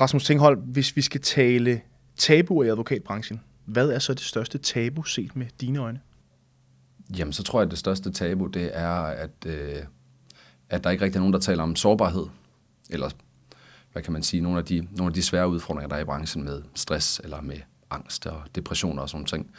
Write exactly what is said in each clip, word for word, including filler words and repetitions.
Rasmus Tingholm, hvis vi skal tale tabuer i advokatbranchen, hvad er så det største tabu set med dine øjne? Jamen, så tror jeg, at det største tabu, det er, at, øh, at der ikke rigtig er nogen, der taler om sårbarhed. Eller, hvad kan man sige, nogle af de, nogle af de svære udfordringer, der er i branchen med stress eller med angst og depressioner og sådan ting.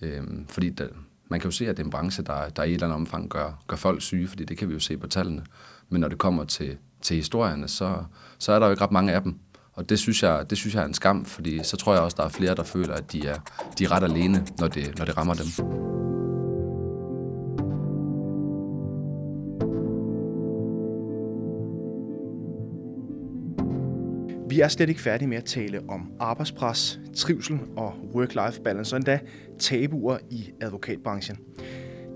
Øh, fordi der, man kan jo se, at det er en branche, der, der i et eller andet omfang gør, gør folk syge, fordi det kan vi jo se på tallene. Men når det kommer til, til historierne, så, så er der jo ikke ret mange af dem. Og det synes jeg, det synes jeg er en skam, fordi så tror jeg også, der er flere, der føler, at de er, de er ret alene, når det, når det rammer dem. Vi er slet ikke færdige med at tale om arbejdspres, trivsel og work-life balance, og endda tabuer i advokatbranchen.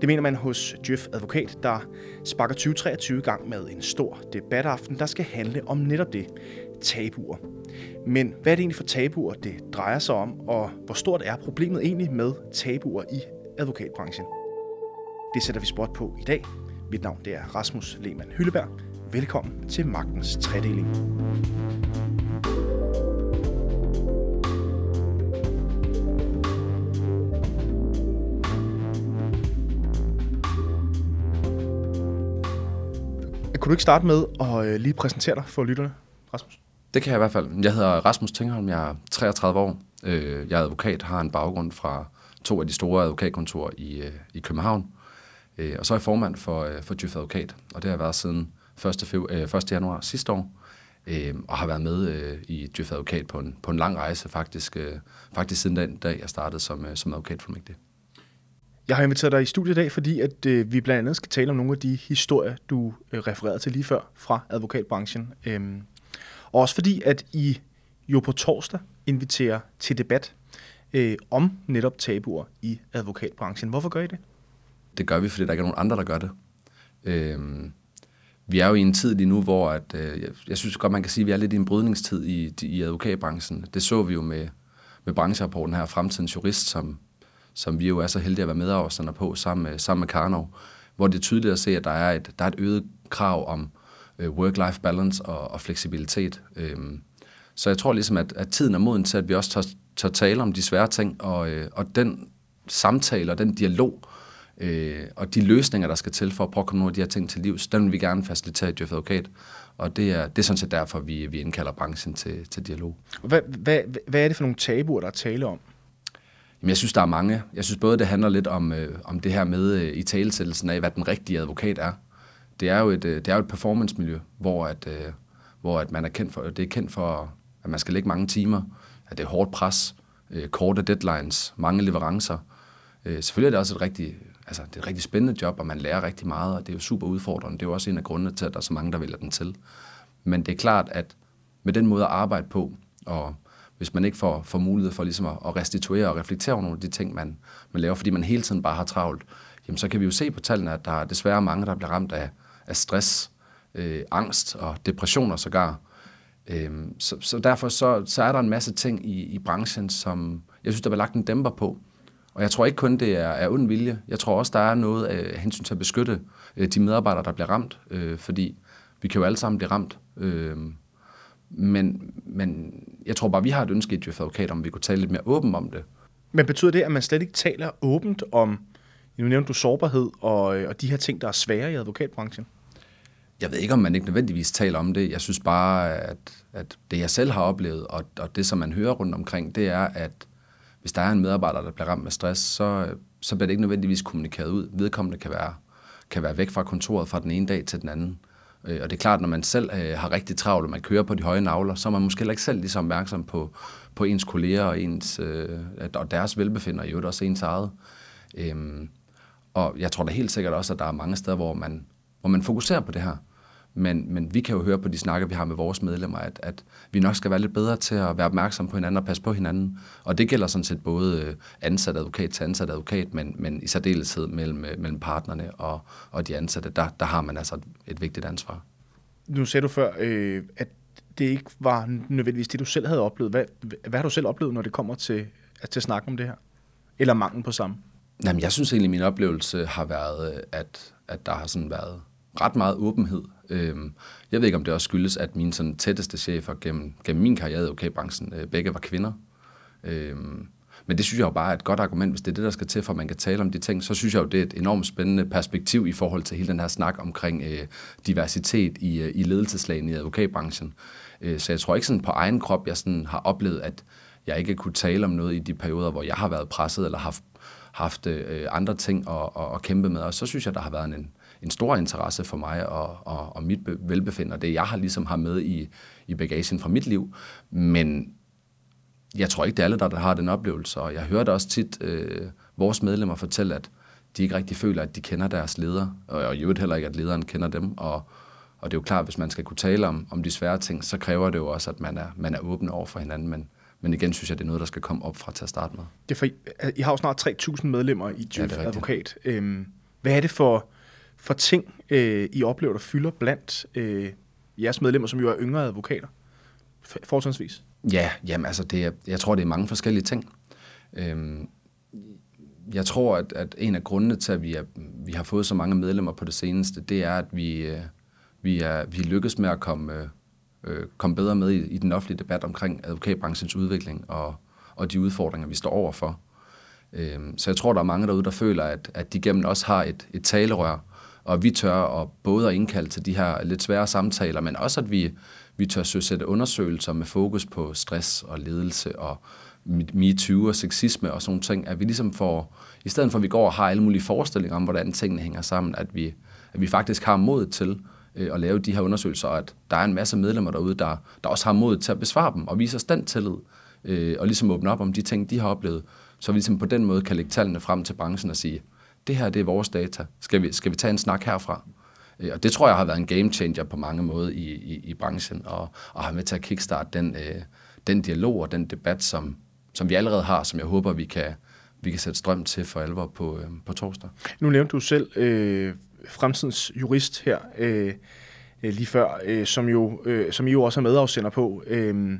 Det mener man hos Djøf Advokat, der sparker tyve treogtyve i gang med en stor debataften, der skal handle om netop det, tabuer. Men hvad er det egentlig for tabuer, det drejer sig om, og hvor stort er problemet egentlig med tabuer i advokatbranchen? Det sætter vi spot på i dag. Mit navn det er Rasmus Lehmann Hylleberg. Velkommen til Magtens Tredeling. Kunne du ikke starte med at lige præsentere dig for lytterne, Rasmus? Det kan jeg i hvert fald. Jeg hedder Rasmus Tengholm, jeg er treogtredive år. Jeg er advokat, har en baggrund fra to af de store advokatkontorer i, i København. Og så er jeg formand for, for Djøf Advokat, og det har jeg været siden første januar sidste år. Og har været med i Djøf Advokat på en, på en lang rejse, faktisk, faktisk siden den dag, jeg startede som, som advokatfuldmægtig. Jeg har inviteret dig i studiet i dag, fordi at, øh, vi blandt andet skal tale om nogle af de historier, du øh, refererede til lige før fra advokatbranchen. Øhm, og også fordi, at I jo på torsdag inviterer til debat øh, om netop tabuer i advokatbranchen. Hvorfor gør I det? Det gør vi, fordi der ikke er nogen andre, der gør det. Øhm, vi er jo i en tid lige nu, hvor at, øh, jeg synes godt, man kan sige, at vi er lidt i en brydningstid i, i advokatbranchen. Det så vi jo med, med brancherapporten her, Fremtidens Jurist, som... som vi jo er så heldige at være medafsendere på sammen med, sammen med Karnov, hvor det er tydeligt at se, at der er et, der er et øget krav om øh, work-life balance og, og fleksibilitet. Øhm, så jeg tror ligesom, at, at tiden er moden til, at vi også tør, tør tale om de svære ting, og, øh, og den samtale og den dialog øh, og de løsninger, der skal til for at prøve at komme nogle af de her ting til livs, den vil vi gerne facilitere i Djøf Advokat. Og det er, det er sådan set derfor, vi, vi indkalder branchen til, til dialog. Hvad, hvad, hvad er det for nogle tabuer, der er tale om? Jamen, jeg synes, der er mange. Jeg synes både, det handler lidt om, øh, om det her med øh, i talesættelsen af, hvad den rigtige advokat er. Det er jo et, øh, det er jo et performance-miljø, hvor, at, øh, hvor at man er kendt for, det er kendt for, at man skal lægge mange timer, at det er hårdt pres, øh, korte deadlines, mange leverancer. Øh, selvfølgelig er det også et rigtig, altså, det er et rigtig spændende job, og man lærer rigtig meget, og det er jo super udfordrende. Det er jo også en af grundene til, at der er så mange, der vælger den til. Men det er klart, at med den måde at arbejde på, og hvis man ikke får, får mulighed for ligesom at restituere og reflektere over nogle af de ting, man, man laver, fordi man hele tiden bare har travlt, jamen så kan vi jo se på tallene, at der er desværre mange, der bliver ramt af, af stress, øh, angst og depressioner sågar. Øh, så, så derfor så, så er der en masse ting i, i branchen, som jeg synes, der bliver lagt en dæmper på. Og jeg tror ikke kun, det er, er ond vilje. Jeg tror også, der er noget af hensyn til at beskytte øh, de medarbejdere, der bliver ramt, øh, fordi vi kan jo alle sammen blive ramt. Øh, Men, men jeg tror bare, vi har et ønske i Djøf Advokat, om vi kunne tale lidt mere åbent om det. Men betyder det, at man slet ikke taler åbent om, nu nævnte du sårbarhed og, og de her ting, der er svære i advokatbranchen? Jeg ved ikke, om man ikke nødvendigvis taler om det. Jeg synes bare, at, at det jeg selv har oplevet, og, og det som man hører rundt omkring, det er, at hvis der er en medarbejder, der bliver ramt med stress, så, så bliver det ikke nødvendigvis kommunikeret ud. Vedkommende kan være, kan være væk fra kontoret fra den ene dag til den anden. Og det er klart, når man selv øh, har rigtig travlt, og man kører på de høje nagler, så er man måske heller ikke selv lige så opmærksom på, på ens kolleger og, ens, øh, og deres velbefinder, i øvrigt også ens eget. Øhm, og jeg tror da helt sikkert også, at der er mange steder, hvor man, hvor man fokuserer på det her. Men, men vi kan jo høre på de snakker, vi har med vores medlemmer, at, at vi nok skal være lidt bedre til at være opmærksom på hinanden og passe på hinanden. Og det gælder sådan set både ansat advokat til ansat advokat, men, men i særdeleshed mellem, mellem partnerne og, og de ansatte, der, der har man altså et, et vigtigt ansvar. Nu sagde du før, øh, at det ikke var nødvendigvis det, du selv havde oplevet. Hvad, hvad har du selv oplevet, når det kommer til at snakke om det her? Eller manglen på samme? Jamen, jeg synes egentlig, min oplevelse har været, at, at der har sådan været ret meget åbenhed Jeg ved ikke, om det også skyldes, at mine sådan tætteste chefer gennem, gennem min karriere i advokatbranchen begge var kvinder. Men det synes jeg jo bare er et godt argument, hvis det er det, der skal til, for at man kan tale om de ting. Så synes jeg jo, det er et enormt spændende perspektiv i forhold til hele den her snak omkring øh, diversitet i, i ledelseslagene i advokatbranchen. Øh, så jeg tror ikke sådan på egen krop, jeg sådan har oplevet, at jeg ikke kunne tale om noget i de perioder, hvor jeg har været presset eller haft, haft øh, andre ting at, at, at kæmpe med. Og så synes jeg, der har været en, en stor interesse for mig og, og, og mit velbefindende, og det jeg har ligesom har med i, i bagagen fra mit liv. Men jeg tror ikke, det er alle, der har den oplevelse, og jeg hører da også tit øh, vores medlemmer fortælle, at de ikke rigtig føler, at de kender deres leder, og i øvrigt heller ikke, at lederen kender dem. Og, og det er jo klart, hvis man skal kunne tale om, om de svære ting, så kræver det jo også, at man er, man er åben over for hinanden, men, men igen synes jeg, det er noget, der skal komme op fra til at starte med. Det er for, I har jo snart tre tusind medlemmer i Djøf Advokat. Øhm, hvad er det for, for ting, øh, I oplever, der fylder blandt øh, jeres medlemmer, som jo er yngre advokater, forholdsvis? Ja, jamen altså, det er, jeg tror, det er mange forskellige ting. Øhm, jeg tror, at, at en af grundene til, at vi, er, vi har fået så mange medlemmer på det seneste, det er, at vi, øh, vi, er, vi lykkes med at komme, øh, komme bedre med i, i den offentlige debat omkring advokatbranchens udvikling og, og de udfordringer, vi står overfor. Øhm, så jeg tror, der er mange derude, der føler, at, at de gennem os har et, et talerør, og vi tør at både at indkalde til de her lidt svære samtaler, men også, at vi... Vi tør søsætte undersøgelser med fokus på stress og ledelse og MeToo og sexisme og sådan nogle ting, at vi ligesom får, i stedet for at vi går og har alle mulige forestillinger om, hvordan tingene hænger sammen, at vi, at vi faktisk har mod til øh, at lave de her undersøgelser, og at der er en masse medlemmer derude, der, der også har mod til at besvare dem og vise os den tillid, øh, og ligesom åbne op om de ting, de har oplevet, så vi ligesom på den måde kan lægge tallene frem til branchen og sige, det her, det er vores data, skal vi, skal vi tage en snak herfra? Og det tror jeg har været en game changer på mange måder i, i, i branchen, og, og har med til at kickstarte den, øh, den dialog og den debat, som, som vi allerede har, som jeg håber, vi kan, vi kan sætte strøm til for alvor på, øh, på torsdag. Nu nævnte du selv øh, Fremtidens Jurist her øh, lige før, øh, som, jo, øh, som I jo også er medafsender på. Øh,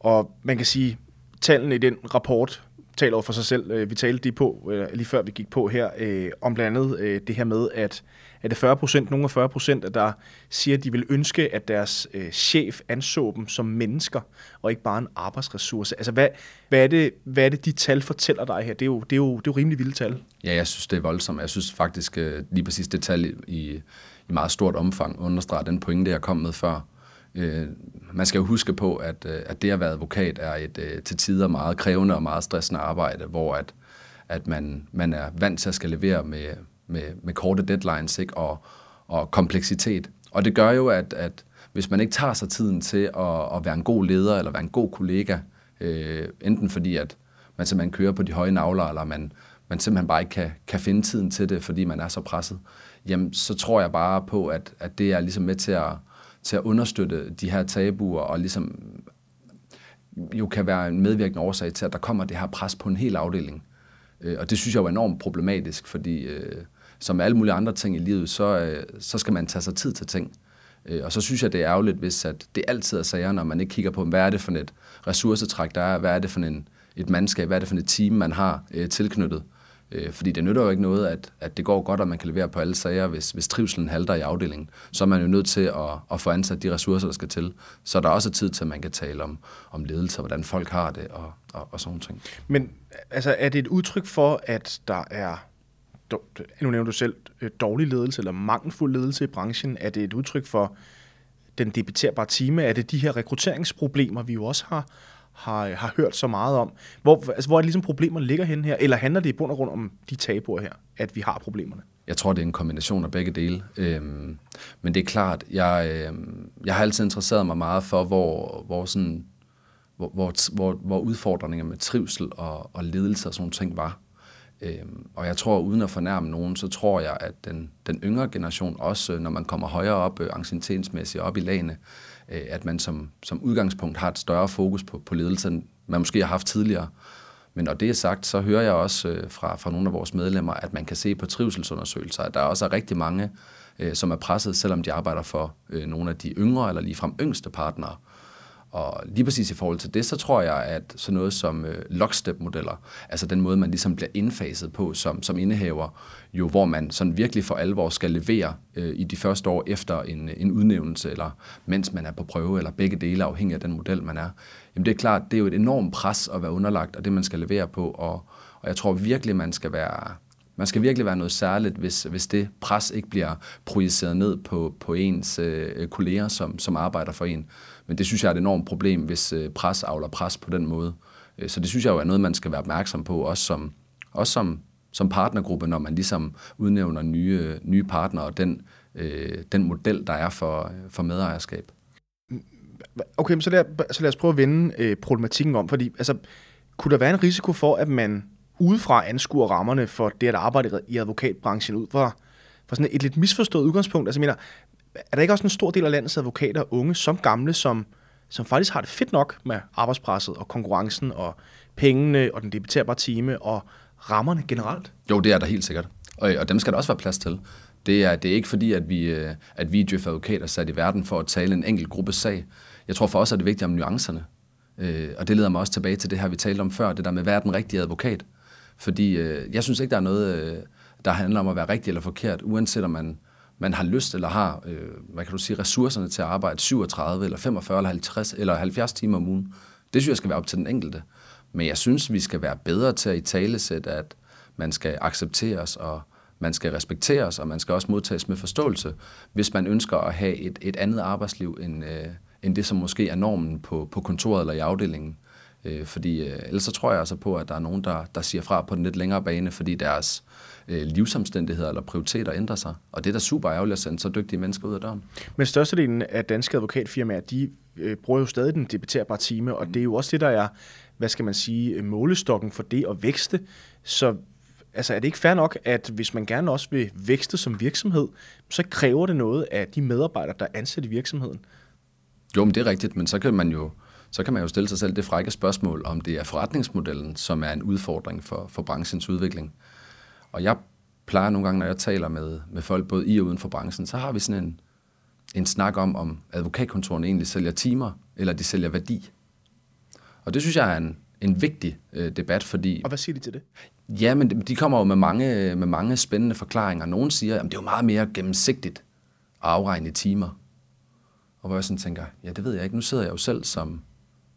og man kan sige, tallene i den rapport taler over for sig selv. Vi talte lige på, øh, lige før vi gik på her, øh, om blandt andet øh, det her med, at er det fyrre procent, nogle af fyrre procent, at der siger, at de vil ønske, at deres øh, chef anså dem som mennesker, og ikke bare en arbejdsressource. Altså, hvad, hvad, er det, hvad er det, de tal fortæller dig her? Det er jo, det er jo, det er jo rimelig vilde tal. Ja, jeg synes, det er voldsomt. Jeg synes faktisk, øh, lige præcis det tal i, i meget stort omfang understreger den pointe, jeg kom med før. Øh, man skal jo huske på, at, øh, at det at være advokat er et øh, til tider meget krævende og meget stressende arbejde, hvor at, at man, man er vant til at skal levere med... Med, med korte deadlines, ikke? Og, og kompleksitet. Og det gør jo, at, at hvis man ikke tager sig tiden til at, at være en god leder eller være en god kollega, øh, enten fordi, at man simpelthen kører på de høje nagler, eller man, man simpelthen bare ikke kan, kan finde tiden til det, fordi man er så presset, jamen så tror jeg bare på, at, at det er ligesom med til at, til at understøtte de her tabuer, og ligesom jo kan være en medvirkende årsag til, at der kommer det her pres på en hel afdeling. Øh, og det synes jeg jo er enormt problematisk, fordi... Øh, som alle mulige andre ting i livet, så, så skal man tage sig tid til ting. Og så synes jeg, det er ærgerligt, hvis at det altid er sager, når man ikke kigger på, hvad er det for et ressourcetræk, der er, hvad er det for en, et mandskab, hvad er det for et team, man har øh, tilknyttet. Øh, fordi det nytter jo ikke noget, at, at det går godt, og man kan levere på alle sager, hvis, hvis trivselen halter i afdelingen. Så er man jo nødt til at, at få ansat de ressourcer, der skal til. Så der er også tid til, at man kan tale om, om ledelse, hvordan folk har det, og, og, og sådan ting. Men altså, er det et udtryk for, at der er... Nu nævner du selv dårlig ledelse eller mangelfuld ledelse i branchen. Er det et udtryk for den debatterbare time? Er det de her rekrutteringsproblemer, vi jo også har, har, har hørt så meget om? Hvor, altså, hvor er det ligesom problemer ligger henne her? Eller handler det i bund og grund om de tabuer her, at vi har problemerne? Jeg tror, det er en kombination af begge dele. Øhm, men det er klart, jeg, øhm, jeg har altid interesseret mig meget for, hvor, hvor, sådan, hvor, hvor, hvor, hvor udfordringer med trivsel og, og ledelse og sådan nogle ting var. Øhm, og jeg tror, uden at fornærme nogen, så tror jeg, at den, den yngre generation også, når man kommer højere op, øh, anciennitetsmæssigt op i lagene, øh, at man som, som udgangspunkt har et større fokus på, på ledelsen, end man måske har haft tidligere. Men når det er sagt, så hører jeg også øh, fra, fra nogle af vores medlemmer, at man kan se på trivselsundersøgelser, at der også er rigtig mange, øh, som er presset, selvom de arbejder for øh, nogle af de yngre eller ligefrem yngste partnere. Og lige præcis i forhold til det, så tror jeg, at sådan noget som øh, lockstep-modeller, altså den måde, man ligesom bliver indfaset på som, som indehaver, jo hvor man sådan virkelig for alvor skal levere øh, i de første år efter en, en udnævnelse, eller mens man er på prøve, eller begge dele afhængig af den model, man er. Jamen det er klart, det er jo et enormt pres at være underlagt, og det man skal levere på, og, og jeg tror virkelig, man skal være... Man skal virkelig være noget særligt, hvis, hvis det pres ikke bliver projiceret ned på, på ens øh, kolleger, som, som arbejder for en. Men det synes jeg er et enormt problem, hvis øh, pres avler pres på den måde. Så det synes jeg jo er noget, man skal være opmærksom på, også som, også som, som partnergruppe, når man ligesom udnævner nye, nye partnere og den, øh, den model, der er for, for medejerskab. Okay, så lad, så lad os prøve at vende øh, problematikken om, fordi altså, kunne der være en risiko for, at man... udefra anskuer rammerne for det at arbejde i advokatbranchen ud fra, fra sådan et lidt misforstået udgangspunkt. Altså, jeg mener, er der ikke også en stor del af landets advokater, unge som gamle, som, som faktisk har det fedt nok med arbejdspresset og konkurrencen og pengene og den debiterbare time og rammerne generelt? Jo, det er der helt sikkert. Og, og dem skal der også være plads til. Det er, det er ikke fordi, at vi, at vi Djøf Advokat er sat i verden for at tale en enkelt gruppes sag. Jeg tror for os er det vigtigt om nuancerne. Og det leder mig også tilbage til det her, vi talte om før, det der med, hvad er den rigtige advokat? Fordi øh, jeg synes ikke, der er noget, øh, der handler om at være rigtig eller forkert, uanset om man, man har lyst eller har øh, hvad kan du sige, ressourcerne til at arbejde syvogtredive eller femogfyrre eller halvtreds eller halvfjerds timer om ugen. Det synes jeg skal være op til den enkelte. Men jeg synes, vi skal være bedre til at italesætte, at man skal accepteres, og man skal respekteres, og man skal også modtages med forståelse, hvis man ønsker at have et, et andet arbejdsliv end, øh, end det, som måske er normen på, på kontoret eller i afdelingen. Fordi ellers så tror jeg altså på, at der er nogen, der, der siger fra på den lidt længere bane, fordi deres øh, livsomstændigheder eller prioriteter ændrer sig. Og det er da super ærgerligt at sende så dygtige mennesker ud af døren. Men størstedelen af danske advokatfirmaer, de øh, bruger jo stadig den debiterbare time, og det er jo også det, der er, hvad skal man sige, målestokken for det at vækste. Så altså, er det ikke fair nok, at hvis man gerne også vil vækste som virksomhed, så kræver det noget af de medarbejdere, der er ansat i virksomheden? Jo, men det er rigtigt, men så kan man jo så kan man jo stille sig selv det frække spørgsmål, om det er forretningsmodellen, som er en udfordring for, for branchens udvikling. Og jeg plejer nogle gange, når jeg taler med, med folk både i og uden for branchen, så har vi sådan en, en snak om, om advokatkontorerne egentlig sælger timer, eller de sælger værdi. Og det synes jeg er en, en vigtig øh, debat, fordi... Og hvad siger de til det? Ja, men de kommer jo med mange, med mange spændende forklaringer. Nogle siger, at det er jo meget mere gennemsigtigt at afregne timer. Og hvor jeg sådan tænker, ja, det ved jeg ikke. Nu sidder jeg jo selv som...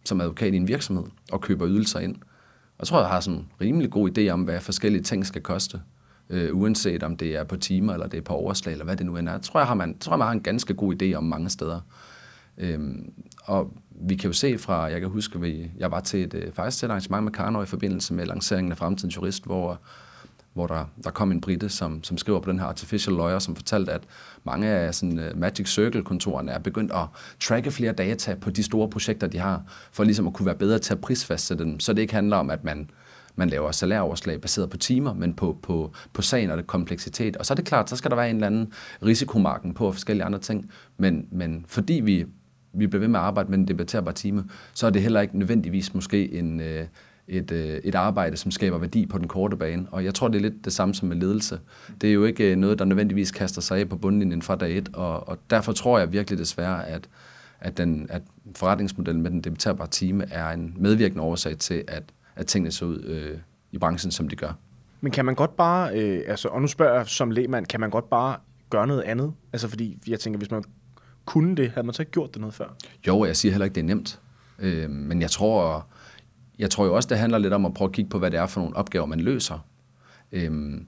som advokat i en virksomhed, og køber ydelser ind. Og jeg tror, jeg har sådan en rimelig god idé om, hvad forskellige ting skal koste, øh, uanset om det er på timer, eller det er på overslag, eller hvad det nu end er. Jeg tror, jeg har, man, tror, man har en ganske god idé om mange steder. Øhm, og vi kan jo se fra, jeg kan huske, at jeg var til et, faktisk til et arrangement med Karnov i forbindelse med lanceringen af Fremtidens Jurist, hvor, hvor der, der kom en brite, som, som skriver på den her Artificial Lawyer, som fortalte, at mange af sådan, uh, Magic Circle-kontorerne er begyndt at tracke flere data på de store projekter, de har, for ligesom at kunne være bedre til at prisfastsætte dem, så det ikke handler om, at man, man laver salæroverslag baseret på timer, men på, på, på sagen og det kompleksitet. Og så er det klart, så skal der være en eller anden risikomarken på forskellige andre ting, men, men fordi vi, vi bliver ved med at arbejde med en debatterbar time, så er det heller ikke nødvendigvis måske en... Uh, Et, et arbejde, som skaber værdi på den korte bane. Og jeg tror, det er lidt det samme som med ledelse. Det er jo ikke noget, der nødvendigvis kaster sig af på bundlinjen fra dag et, og, og derfor tror jeg virkelig desværre, at, at, den, at forretningsmodellen med den debiterbare time er en medvirkende årsag til, at, at tingene ser ud øh, i branchen, som de gør. Men kan man godt bare, øh, altså, og nu spørger jeg som lægmand, kan man godt bare gøre noget andet? Altså fordi, jeg tænker, hvis man kunne det, havde man så ikke gjort det noget før? Jo, jeg siger heller ikke, det er nemt. Øh, men jeg tror... Jeg tror jo også, det handler lidt om at prøve at kigge på, hvad det er for nogle opgaver, man løser. Øhm,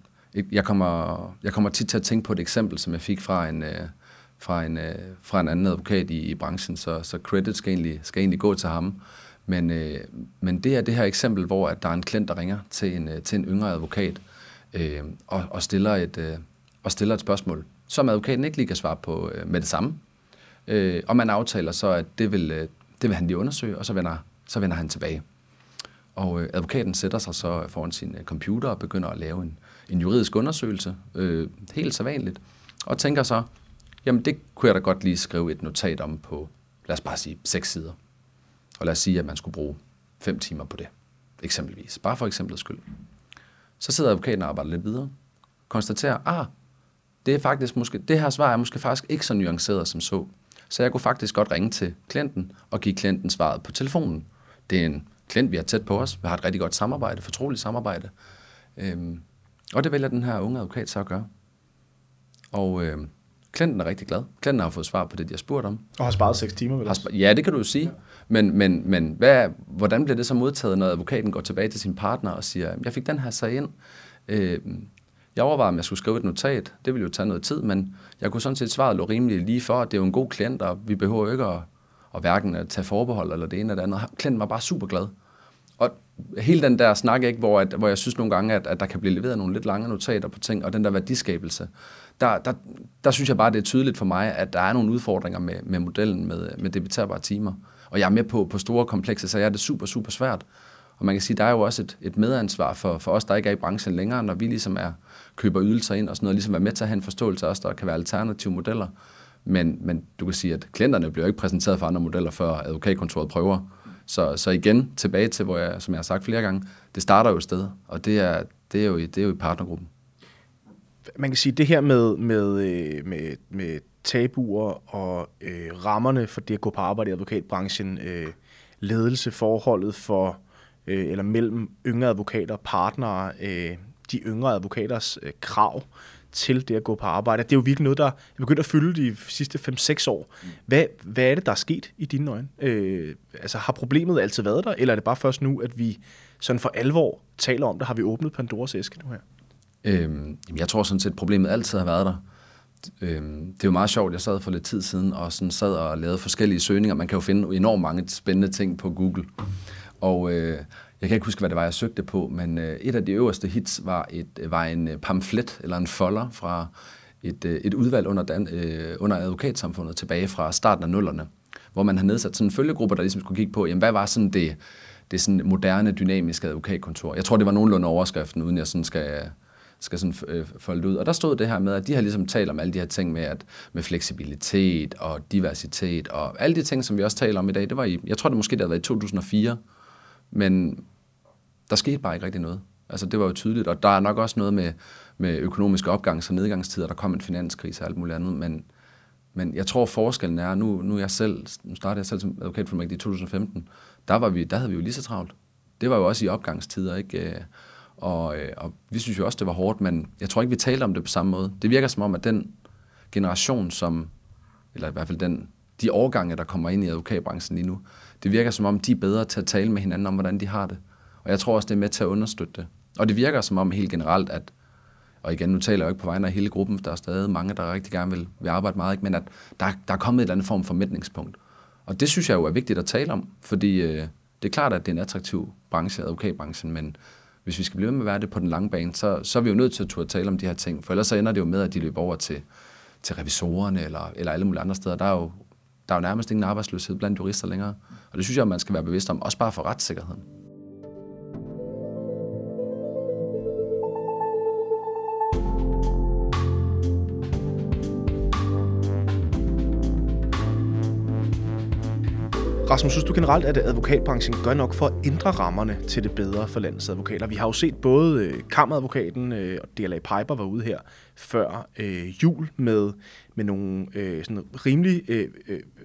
jeg, kommer, jeg kommer tit til at tænke på et eksempel, som jeg fik fra en, øh, fra en, øh, fra en anden advokat i, i branchen, så, så credit skal egentlig, skal egentlig gå til ham. Men, øh, men det er det her eksempel, hvor at der er en klient, der ringer til en, øh, til en yngre advokat øh, og, og, stiller et, øh, og stiller et spørgsmål, som advokaten ikke lige kan svare på øh, med det samme. Øh, og man aftaler så, at det vil, øh, det vil han lige undersøge, og så vender, så vender han tilbage. Og øh, advokaten sætter sig så foran sin øh, computer og begynder at lave en, en juridisk undersøgelse, øh, helt sædvanligt, og tænker så, jamen det kunne jeg da godt lige skrive et notat om på, lad os bare sige, seks sider. Og lad os sige, at man skulle bruge fem timer på det, eksempelvis. Bare for eksemplets skyld. Så sidder advokaten og arbejder lidt videre, konstaterer, ah, det er faktisk måske, det her svar er måske faktisk ikke så nuanceret som så. Så jeg kunne faktisk godt ringe til klienten og give klienten svaret på telefonen. Det er en klient, vi har tæt på os. Vi har et rigtig godt samarbejde, fortroligt samarbejde. Øhm, og det vælger den her unge advokat så at gøre. Og øhm, klienten er rigtig glad. Klienten har fået svar på det, de har spurgt om. Og har sparet seks timer, vel? Sp- ja, det kan du jo sige. Ja. Men, men, men hvad, hvordan bliver det så modtaget, når advokaten går tilbage til sin partner og siger, jeg fik den her sag ind. Øhm, Jeg overvejede, om jeg skulle skrive et notat. Det ville jo tage noget tid, men jeg kunne sådan set svaret lå rimeligt lige for, at det er jo en god klient, og vi behøver ikke at, at hverken at tage forbehold eller det ene eller det andet. Klienten var bare super glad. Og hele den der snak, ikke, hvor, at, hvor jeg synes nogle gange, at, at der kan blive leveret nogle lidt lange notater på ting, og den der værdiskabelse, der, der, der synes jeg bare, det er tydeligt for mig, at der er nogle udfordringer med, med modellen med, med debiterbare timer. Og jeg er med på, på store komplekser, så jeg er det super, super svært. Og man kan sige, at der er jo også et, et medansvar for, for os, der ikke er i branchen længere, når vi ligesom er, køber ydelser ind og sådan noget, ligesom være med til at have en forståelse af os, der kan være alternative modeller. Men, men du kan sige, at klienterne bliver ikke præsenteret for andre modeller, før advokatkontoret prøver. Så, så igen, tilbage til, hvor jeg, som jeg har sagt flere gange, det starter jo et sted, og det er, det er, jo, i, det er jo i partnergruppen. Man kan sige, det her med, med, med, med tabuer og øh, rammerne for det at gå på arbejde i advokatbranchen, øh, ledelse, forholdet for eller mellem yngre advokater og partnere, de yngre advokaters krav til det at gå på arbejde. Det er jo virkelig noget, der begynder at fylde de sidste fem seks år. Hvad, hvad er det, der er sket i dine øjne? Øh, altså, har problemet altid været der, eller er det bare først nu, at vi sådan for alvor taler om det? Har vi åbnet Pandoras æske nu her? Øhm, jeg tror sådan set, at problemet altid har været der. Det er jo meget sjovt, jeg sad for lidt tid siden og sådan sad og lavede forskellige søgninger. Man kan jo finde enormt mange spændende ting på Google. Og øh, jeg kan ikke huske, hvad det var, jeg søgte på, men øh, et af de øverste hits var, et, var en pamflet eller en folder fra et, øh, et udvalg under, Dan, øh, under Advokatsamfundet tilbage fra starten af nullerne, hvor man havde nedsat sådan en følgegruppe, der ligesom skulle kigge på, jamen, hvad var sådan det, det sådan moderne, dynamiske advokatkontor. Jeg tror, det var nogenlunde overskriften, uden jeg sådan skal... skal sådan øh, folde ud. Og der stod det her med, at de har ligesom talt om alle de her ting med, at, med fleksibilitet og diversitet og alle de ting, som vi også taler om i dag, det var i, jeg tror det måske, det havde været i to tusind og fire, men der skete bare ikke rigtig noget. Altså det var jo tydeligt, og der er nok også noget med, med økonomiske opgangs- og nedgangstider, der kom en finanskrise og alt muligt andet, men, men jeg tror forskellen er, nu, nu jeg selv, nu startede jeg selv som advokatfuldmægtig i to tusind og femten, der, var vi, der havde vi jo lige så travlt. Det var jo også i opgangstider, ikke? Og, og vi synes jo også, det var hårdt, men jeg tror ikke, vi talte om det på samme måde. Det virker som om, at den generation, som, eller i hvert fald den, de årgange, der kommer ind i advokatbranchen lige nu, det virker som om, de er bedre til at tale med hinanden om, hvordan de har det. Og jeg tror også, det er med til at understøtte det. Og det virker som om helt generelt, at, og igen, nu taler jeg jo ikke på vegne af hele gruppen, der er stadig mange, der rigtig gerne vil, vil arbejde meget, ikke? Men at der, der er kommet et eller andet form for mætningspunkt. Og det synes jeg jo er vigtigt at tale om, fordi øh, det er klart, at det er en attraktiv branche, advokatbranchen, men hvis vi skal blive med at være det på den lange bane, så, så er vi jo nødt til at turde tale om de her ting, for ellers så ender det jo med, at de løber over til, til revisorerne eller, eller alle mulige andre steder. Der er, jo, der er jo nærmest ingen arbejdsløshed blandt jurister længere, og det synes jeg, man skal være bevidst om, også bare for retssikkerheden. Rasmus, synes du generelt, at advokatbranchen gør nok for at ændre rammerne til det bedre for landets advokater? Vi har jo set både Kammeradvokaten og D L A Piper var ude her før øh, jul med, med nogle øh, sådan rimelig øh,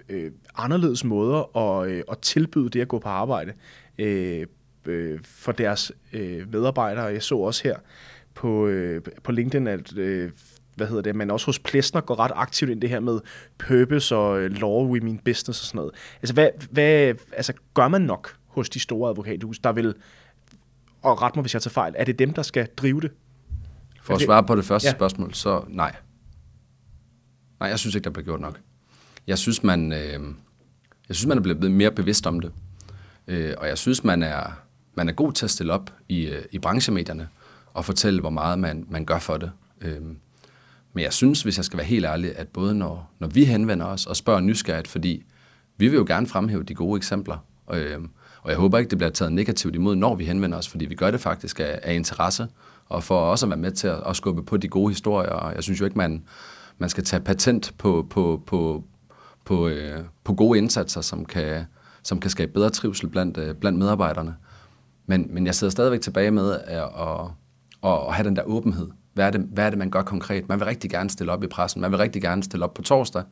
øh, anderledes måder at, øh, at tilbyde det at gå på arbejde øh, øh, for deres øh, medarbejdere. Jeg så også her på, øh, på LinkedIn, at øh, hvad hedder det, men også hos Plesner går ret aktivt ind det her med purpose og law in my business og sådan noget. Altså, hvad, hvad, altså gør man nok hos de store advokathus, der vil, og ret mig, hvis jeg tager fejl, er det dem, der skal drive det? For at svare på det første ja. spørgsmål, så nej. Nej, jeg synes ikke, der bliver gjort nok. Jeg synes, man, øh, jeg synes, man er blevet mere bevidst om det. Øh, og jeg synes, man er, man er god til at stille op i, i branchemedierne og fortælle, hvor meget man, man gør for det. Øh, Men jeg synes, hvis jeg skal være helt ærlig, at både når, når vi henvender os og spørger nysgerrigt, fordi vi vil jo gerne fremhæve de gode eksempler, og, øh, og jeg håber ikke, det bliver taget negativt imod, når vi henvender os, fordi vi gør det faktisk af, af interesse, og for også at være med til at, at skubbe på de gode historier, og jeg synes jo ikke, man, man skal tage patent på, på, på, på, øh, på gode indsatser, som kan, som kan skabe bedre trivsel blandt, øh, blandt medarbejderne. Men, men jeg sidder stadigvæk tilbage med at, at, at, at have den der åbenhed. Hvad er, det, hvad er det, man gør konkret? Man vil rigtig gerne stille op i pressen. Man vil rigtig gerne stille op på torsdag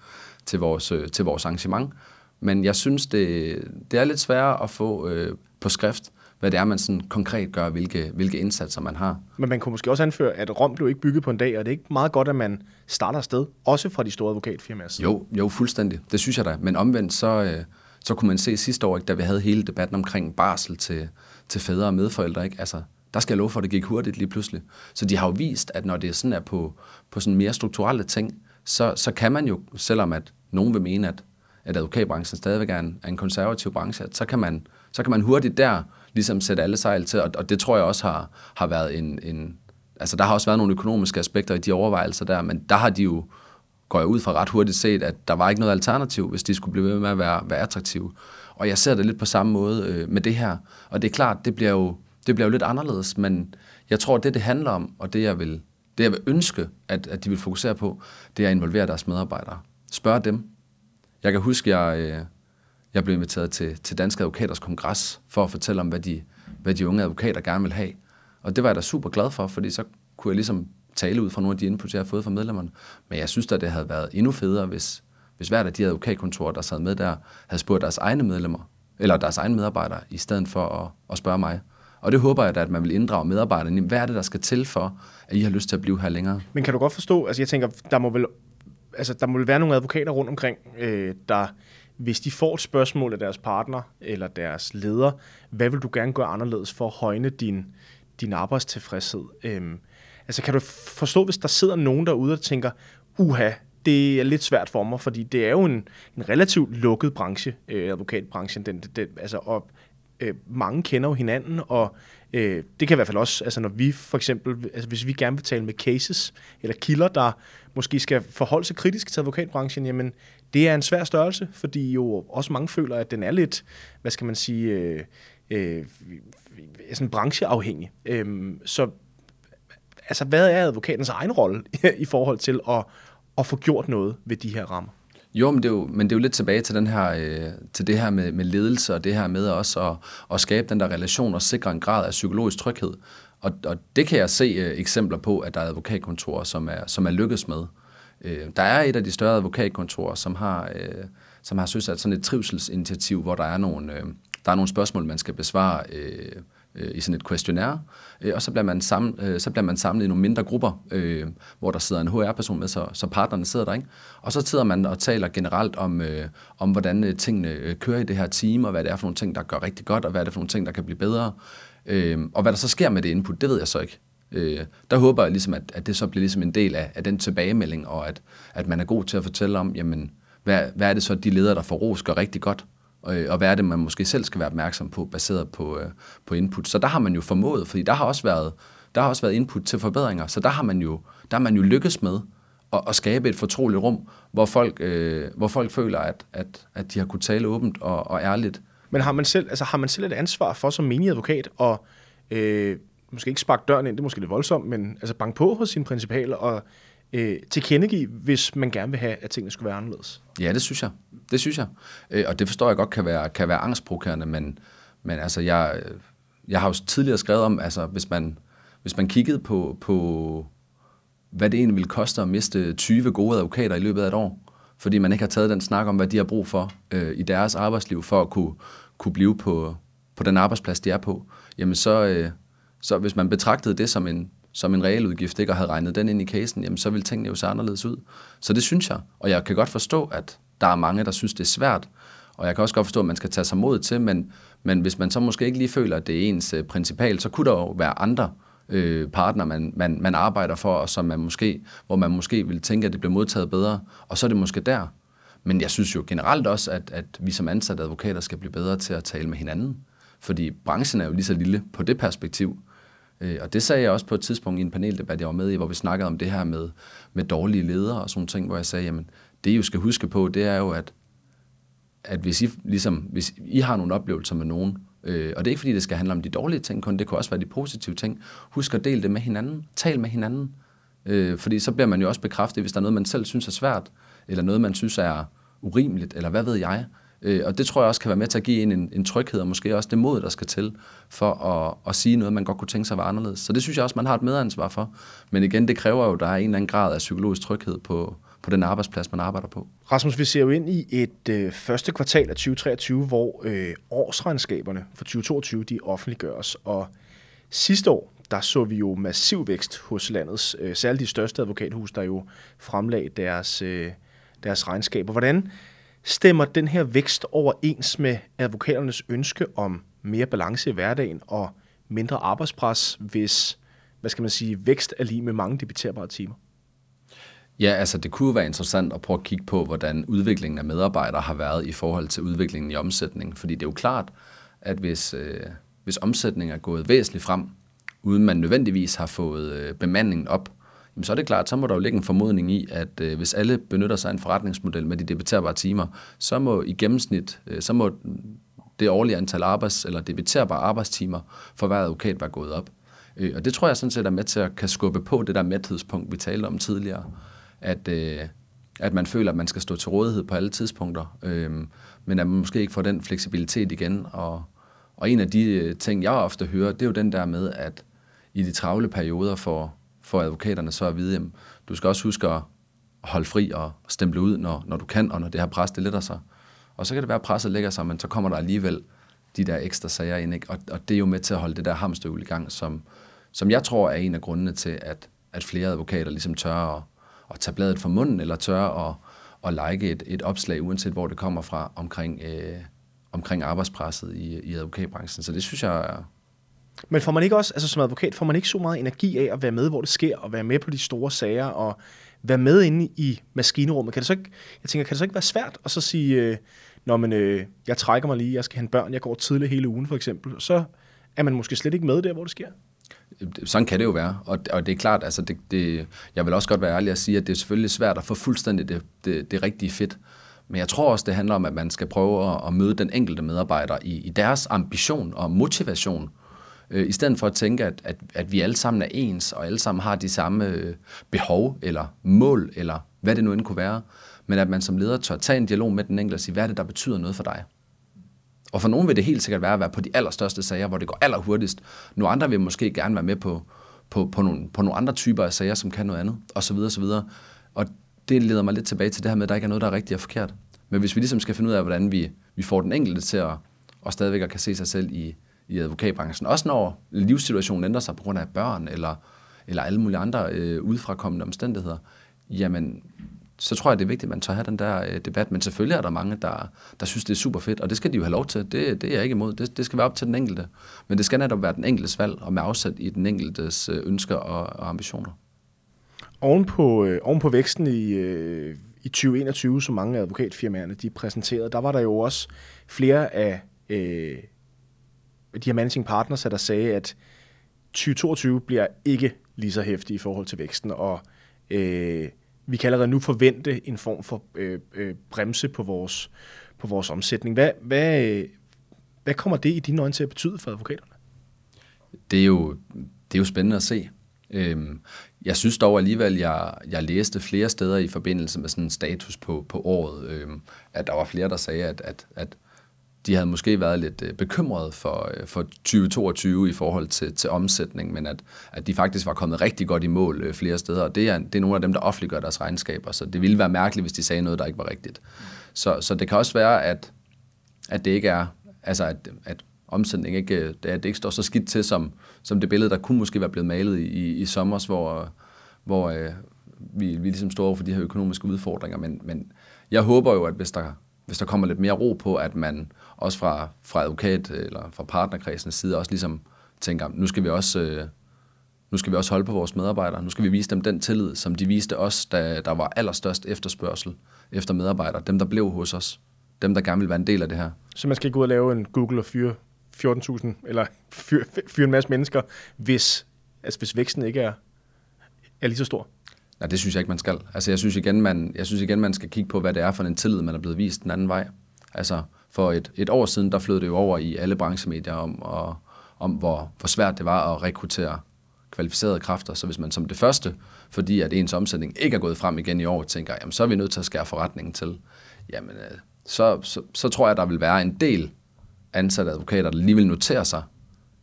til vores, til vores arrangement. Men jeg synes, det, det er lidt sværere at få øh, på skrift, hvad det er, man sådan konkret gør, hvilke, hvilke indsatser man har. Men man kunne måske også anføre, at Rom blev ikke bygget på en dag, og det er ikke meget godt, at man starter afsted, også fra de store advokatfirmaer. Jo, jo, fuldstændig. Det synes jeg da. Men omvendt, så, øh, så kunne man se sidste år, ikke, da vi havde hele debatten omkring barsel til, til fædre og medforældre, ikke? Altså, der skal jeg love for, at det gik hurtigt lige pludselig. Så de har jo vist, at når det sådan er på, på sådan mere strukturelle ting, så, så kan man jo, selvom at nogen vil mene, at, at advokatbranchen stadigvæk er en, en konservativ branche, så kan man, så kan man hurtigt der ligesom sætte alle sejl til, og, og det tror jeg også har, har været en, en... Altså, der har også været nogle økonomiske aspekter i de overvejelser der, men der har de jo, går jeg ud fra ret hurtigt set, at der var ikke noget alternativ, hvis de skulle blive ved med at være, være attraktive. Og jeg ser det lidt på samme måde øh, med det her. Og det er klart, det bliver jo Det bliver jo lidt anderledes, men jeg tror, det, det handler om, og det, jeg vil, det, jeg vil ønske, at, at de vil fokusere på, det er at involvere deres medarbejdere. Spørg dem. Jeg kan huske, jeg, jeg blev inviteret til, til Danske Advokaters Kongres for at fortælle om, hvad de, hvad de unge advokater gerne vil have. Og det var jeg da super glad for, fordi så kunne jeg ligesom tale ud fra nogle af de input, jeg har fået fra medlemmerne. Men jeg synes da, det havde været endnu federe, hvis, hvis hvert af de advokatkontorer, der sad med der, havde spurgt deres egne medlemmer, eller deres egne medarbejdere, i stedet for at, at spørge mig. Og det håber jeg da, at man vil inddrage medarbejderne. Hvad er det, der skal til for, at I har lyst til at blive her længere? Men kan du godt forstå, altså jeg tænker, der må vel, altså der må vel være nogle advokater rundt omkring, øh, der, hvis de får et spørgsmål af deres partner eller deres leder, hvad vil du gerne gøre anderledes for at højne din, din arbejdstilfredshed? Øh, altså kan du forstå, hvis der sidder nogen derude og tænker, uha, det er lidt svært for mig, fordi det er jo en, en relativt lukket branche, øh, advokatbranchen, den, den, altså og mange kender jo hinanden, og øh, det kan i hvert fald også, altså når vi for eksempel, altså hvis vi gerne vil tale med cases eller kilder, der måske skal forholde sig kritisk til advokatbranchen, jamen det er en svær størrelse, fordi jo også mange føler, at den er lidt, hvad skal man sige, øh, øh, sådan brancheafhængig. Øh, så altså hvad er advokatens egen rolle i forhold til at, at få gjort noget ved de her rammer? Jo, men det er jo, men det er jo lidt tilbage til, den her, øh, til det her med, med ledelse og det her med også at, at skabe den der relation og sikre en grad af psykologisk tryghed. Og, og det kan jeg se øh, eksempler på, at der er advokatkontorer, som er, som er lykkes med. Øh, der er et af de større advokatkontorer, som har, øh, som har søsat sådan et trivselsinitiativ, hvor der er nogle, øh, der er nogle spørgsmål, man skal besvare øh, øh, i sådan et questionnaire. Øh, og så bliver, man sam, øh, så bliver man samlet i nogle mindre grupper, øh, hvor der sidder en H R-person med, så, så partnerne sidder der, ikke? Og så sidder man og taler generelt om, øh, om hvordan tingene kører i det her team, og hvad det er for nogle ting, der gør rigtig godt, og hvad det er for nogle ting, der kan blive bedre. Øh, og hvad der så sker med det input, det ved jeg så ikke. Øh, der håber jeg ligesom, at, at det så bliver ligesom en del af, af den tilbagemelding, og at, at man er god til at fortælle om, jamen, hvad, hvad er det så, de ledere, der får ros, gør rigtig godt? Og hvad er det, man måske selv skal være opmærksom på, baseret på, øh, på input. Så der har man jo formået, fordi der har også været, der har også været input til forbedringer, så der har man jo, der har man jo lykkes med at, at skabe et fortroligt rum, hvor folk, øh, hvor folk føler, at, at, at de har kunnet tale åbent og, og ærligt. Men har man, selv, altså, har man selv et ansvar for som menig advokat at øh, måske ikke sparke døren ind, det er måske lidt voldsomt, men altså banke på hos sine principaler og øh, tilkendegive, hvis man gerne vil have, at tingene skulle være anderledes? Ja, det synes jeg. Det synes jeg. Øh, og det forstår jeg godt kan være, kan være angstprovokerende, men, men altså, jeg, jeg har jo tidligere skrevet om, altså, hvis man, hvis man kiggede på, på, hvad det egentlig ville koste at miste tyve gode advokater i løbet af et år, fordi man ikke har taget den snak om, hvad de har brug for øh, i deres arbejdsliv, for at kunne, kunne blive på, på den arbejdsplads, de er på, jamen så, øh, så hvis man betragtede det som en som en reel udgift, ikke, og havde regnet den ind i casen, jamen så ville tingene jo se anderledes ud. Så det synes jeg, og jeg kan godt forstå, at der er mange, der synes, det er svært, og jeg kan også godt forstå, at man skal tage sig mod til, men, men hvis man så måske ikke lige føler, at det er ens principal, så kunne der jo være andre øh, partner, man, man, man arbejder for, og som man måske, hvor man måske ville tænke, at det bliver modtaget bedre, og så er det måske der. Men jeg synes jo generelt også, at, at vi som ansatte advokater skal blive bedre til at tale med hinanden, fordi branchen er jo lige så lille på det perspektiv. Og det sagde jeg også på et tidspunkt i en paneldebat, jeg var med i, hvor vi snakkede om det her med, med dårlige ledere og sådan ting, hvor jeg sagde, jamen det I jo skal huske på, det er jo, at, at hvis, I, ligesom, hvis I har nogle oplevelser med nogen, øh, og det er ikke fordi, det skal handle om de dårlige ting, kun det kan også være de positive ting, husk at dele det med hinanden, tal med hinanden, øh, fordi så bliver man jo også bekræftet, hvis der er noget, man selv synes er svært, eller noget, man synes er urimeligt, eller hvad ved jeg, Og det tror jeg også kan være med til at give en, en, en tryghed, og måske også det mod, der skal til, for at, at sige noget, man godt kunne tænke sig var anderledes. Så det synes jeg også, man har et medansvar for. Men igen, det kræver jo, at der er en eller anden grad af psykologisk tryghed på, på den arbejdsplads, man arbejder på. Rasmus, vi ser jo ind i et øh, første kvartal af tyve treogtyve, hvor øh, årsregnskaberne for tyve toogtyve, de offentliggøres. Og sidste år, der så vi jo massiv vækst hos landets, øh, særligt de største advokathus, der jo fremlagde deres, øh, deres regnskaber. Hvordan stemmer den her vækst overens med advokaternes ønske om mere balance i hverdagen og mindre arbejdspres, hvis, hvad skal man sige, vækst er lige med mange debiterbare timer? Ja, altså det kunne være interessant at prøve at kigge på, hvordan udviklingen af medarbejdere har været i forhold til udviklingen i omsætningen. Fordi det er jo klart, at hvis, øh, hvis omsætningen er gået væsentligt frem, uden man nødvendigvis har fået øh, bemandingen op, så er det klart, så må der jo ligge en formodning i, at øh, hvis alle benytter sig af en forretningsmodel med de debiterbare timer, så må i gennemsnit, øh, så må det årlige antal arbejds- eller debiterbare arbejdstimer for hver advokat være gået op. Øh, og det tror jeg sådan set er med til at kan skubbe på det der mæthedspunkt, vi talte om tidligere, at, øh, at man føler, at man skal stå til rådighed på alle tidspunkter, øh, men at man måske ikke får den fleksibilitet igen. Og, og en af de øh, ting, jeg ofte hører, det er jo den der med, at i de travle perioder for for advokaterne så at vide, jamen, du skal også huske at holde fri og stemple ud, når, når du kan, og når det her pres, det letter sig. Og så kan det være, at presset lægger sig, men så kommer der alligevel de der ekstra sager ind, ikke? Og, og det er jo med til at holde det der hamsterhjul i gang, som, som jeg tror er en af grundene til, at, at flere advokater ligesom tør at, at tage bladet fra munden, eller tør at, at like et, et opslag, uanset hvor det kommer fra, omkring, øh, omkring arbejdspresset i, i advokatbranchen. Så det synes jeg er. Men får man ikke også, altså som advokat, får man ikke så meget energi af at være med, hvor det sker, og være med på de store sager, og være med inde i maskinerummet? Kan det så ikke, jeg tænker, kan det så ikke være svært at så sige, øh, nå, men øh, jeg trækker mig lige, jeg skal hente børn, jeg går tidligt hele ugen for eksempel, så er man måske slet ikke med der, hvor det sker? Sådan kan det jo være, og, og det er klart, altså det, det, jeg vil også godt være ærlig at sige, at det er selvfølgelig svært at få fuldstændig det, det, det rigtige fedt. Men jeg tror også, det handler om, at man skal prøve at møde den enkelte medarbejder i, i deres ambition og motivation, i stedet for at tænke, at, at, at vi alle sammen er ens, og alle sammen har de samme øh, behov, eller mål, eller hvad det nu end kunne være, men at man som leder tør tage en dialog med den enkelte og sige, hvad er det, der betyder noget for dig? Og for nogen vil det helt sikkert være at være på de allerstørste sager, hvor det går allerhurtigst. Nogle andre vil måske gerne være med på, på, på, nogle, på nogle andre typer af sager, som kan noget andet, osv. osv. Og det leder mig lidt tilbage til det her med, at der ikke er noget, der er rigtigt og forkert. Men hvis vi ligesom skal finde ud af, hvordan vi, vi får den enkelte til at og stadigvæk kan se sig selv i i advokatbranchen, også når livssituationen ændrer sig på grund af børn eller, eller alle mulige andre øh, udefrakommende omstændigheder, jamen, så tror jeg, det er vigtigt, at man tør have den der øh, debat. Men selvfølgelig er der mange, der, der synes, det er super fedt, og det skal de jo have lov til. Det, det er jeg ikke imod. Det, det skal være op til den enkelte. Men det skal netop være den enkeltes valg, og med afsæt i den enkeltes ønsker og, og ambitioner. Oven på, øh, oven på væksten i, øh, i tyve enogtyve, som mange af advokatfirmaerne de præsenterede, der var der jo også flere af øh, de her managing partners, der sagde, at tyve toogtyve bliver ikke lige så hæftig i forhold til væksten, og øh, vi kan allerede nu forvente en form for øh, øh, bremse på vores, på vores omsætning. Hvad, hvad, øh, hvad kommer det i dine øjne til at betyde for advokaterne? Det er jo, det er jo spændende at se. Øhm, jeg synes dog alligevel, jeg, jeg læste flere steder i forbindelse med sådan en status på, på året, øhm, at der var flere, der sagde, at, at, at de havde måske været lidt bekymrede for, for tyve toogtyve i forhold til, til omsætning, men at, at de faktisk var kommet rigtig godt i mål flere steder, og det er, det er nogle af dem, der offentliggør deres regnskaber, så det ville være mærkeligt, hvis de sagde noget, der ikke var rigtigt. Så, så det kan også være, at, at det ikke er, altså at, at omsætning ikke, det, at det ikke står så skidt til, som, som det billede, der kunne måske være blevet malet i, i sommer, hvor, hvor øh, vi, vi ligesom står over for de her økonomiske udfordringer, men, men jeg håber jo, at hvis der Hvis der kommer lidt mere ro på, at man også fra, fra advokat eller fra partnerkredsens side også ligesom tænker, nu skal vi også, nu skal vi også holde på vores medarbejdere. Nu skal vi vise dem den tillid, som de viste os, da der var allerstørst efterspørgsel efter medarbejdere. Dem, der blev hos os. Dem, der gerne ville være en del af det her. Så man skal ikke ud og lave en Google og fyre fjorten tusind, eller fyre fyr en masse mennesker, hvis, altså hvis væksten ikke er, er lige så stor? Nej, det synes jeg ikke, man skal. Altså, jeg synes igen, man, jeg synes igen, man skal kigge på, hvad det er for en tillid, man er blevet vist den anden vej. Altså, for et, et år siden, der flød det jo over i alle branchemedier om, og, om hvor, hvor svært det var at rekruttere kvalificerede kræfter. Så hvis man som det første, fordi at ens omsætning ikke er gået frem igen i år, tænker, jamen, så er vi nødt til at skære forretningen til. Jamen, så, så, så tror jeg, der vil være en del ansatte advokater, der lige vil notere sig,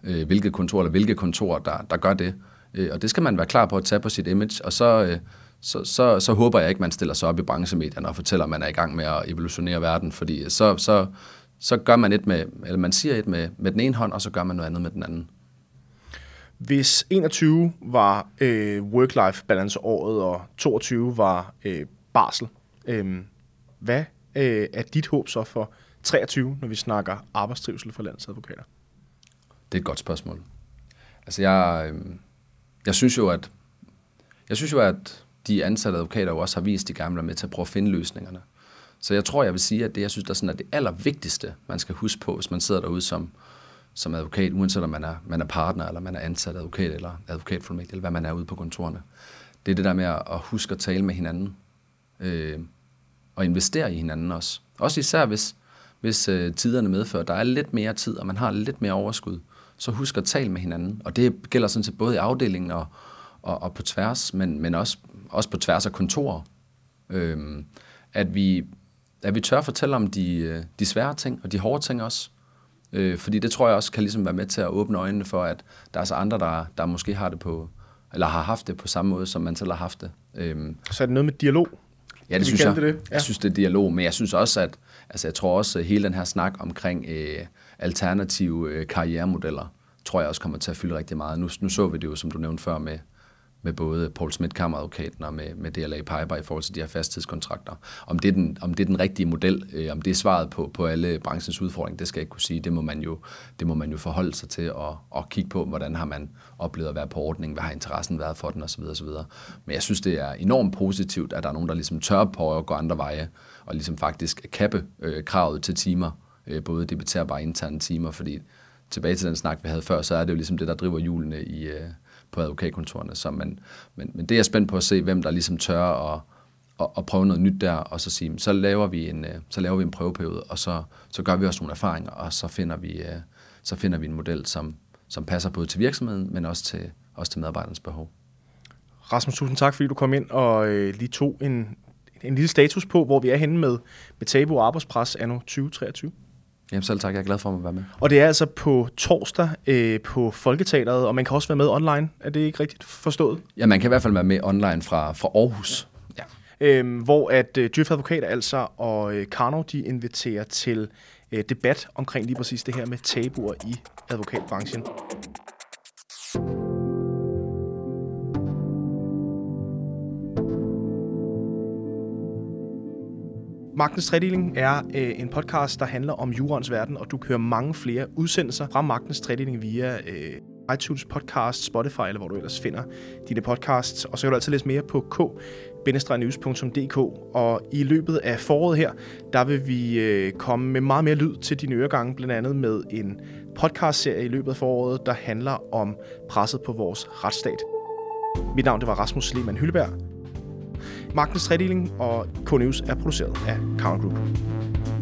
øh, hvilket kontor eller hvilke kontorer, der, der gør det. Øh, og det skal man være klar på at tage på sit image, og så, øh, så, så, så håber jeg ikke, man stiller sig op i branchemedierne og fortæller, at man er i gang med at evolutionere verden, fordi så, så, så gør man et med, eller man siger et med, med den ene hånd, og så gør man noget andet med den anden. Hvis enogtyve var øh, work-life balance-året, og toogtyve var øh, barsel, øh, hvad øh, er dit håb så for treogtyve, når vi snakker arbejdstrivsel for landets advokater? Det er et godt spørgsmål. Altså, jeg, øh, jeg synes jo, at jeg synes jo, at de ansatte advokater jo også har vist, de gamle med til at prøve at finde løsningerne. Så jeg tror, jeg vil sige, at det, jeg synes, der er sådan, at det allervigtigste, man skal huske på, hvis man sidder derude som som advokat, uanset om man er, man er partner, eller man er ansat advokat, eller advokatfuldmægtig, eller hvad man er ude på kontorerne. Det er det der med at, at huske at tale med hinanden, øh, og investere i hinanden også. Også især, hvis, hvis øh, tiderne medfører, der er lidt mere tid, og man har lidt mere overskud, så husk at tale med hinanden. Og det gælder sådan set både i afdelingen og, og, og på tværs, men, men også, også på tværs af kontorer. Øh, at, vi, at vi tør fortælle om de, de svære ting, og de hårde ting også. Fordi det tror jeg også kan ligesom være med til at åbne øjnene for, at der er så andre, der, der måske har det på, eller har haft det på samme måde, som man selv har haft det. Øhm. Så er det noget med dialog? Ja, det synes jeg. Det? Ja. Jeg synes, det er dialog, men jeg synes også, at altså, jeg tror også, hele den her snak omkring øh, alternative øh, karrieremodeller, tror jeg også kommer til at fylde rigtig meget. Nu, nu så vi det jo, som du nævnte før, med, med både Poul Schmidt Kammeradvokaten og med, med D L A Piper i forhold til de her fasttidskontrakter. Om det er den, om det er den rigtige model, øh, om det er svaret på, på alle branchens udfordringer, det skal jeg ikke kunne sige. Det må man jo, det må man jo forholde sig til og, og kigge på, hvordan har man oplevet at være på ordningen, hvad har interessen været for den osv. osv. Men jeg synes, det er enormt positivt, at der er nogen, der ligesom tør på at gå andre veje og ligesom faktisk kappe øh, kravet til timer, øh, både debiterbare og interne timer, fordi tilbage til den snak, vi havde før, så er det jo ligesom det, der driver hjulene i... Øh, på advokatkontorerne, så man, men, men det er jeg spændt på at se, hvem der ligesom tør at, at, at prøve noget nyt der, og så sige, så laver vi en, så laver vi en prøveperiode, og så, så gør vi også nogle erfaringer, og så finder vi, så finder vi en model, som, som passer både til virksomheden, men også til, også til medarbejdernes behov. Rasmus, tusind tak, fordi du kom ind og øh, lige tog en, en lille status på, hvor vi er henne med, med tabu og arbejdspres anno tyve treogtyve. Jamen selv tak, jeg er glad for at være med. Og det er altså på torsdag øh, på Folketeateret, og man kan også være med online. Er det ikke rigtigt forstået? Ja, man kan i hvert fald være med online fra, fra Aarhus. Ja. Ja. Øhm, hvor at øh, Djøf Advokat altså og øh, Karnov, de inviterer til øh, debat omkring lige præcis det her med tabuer i advokatbranchen. Magtens Tredeling er øh, en podcast, der handler om jurens verden, og du kan høre mange flere udsendelser fra Magtens Tredeling via øh, iTunes podcast, Spotify eller hvor du ellers finder dine podcasts. Og så kan du altid læse mere på k bindestreg news punktum d k. Og i løbet af foråret her, der vil vi øh, komme med meget mere lyd til dine øregange, blandt andet med en podcastserie i løbet af foråret, der handler om presset på vores retsstat. Mit navn det var Rasmus Lehmann Hylleberg. Magtens Tredeling og K-News er produceret af Karma Group.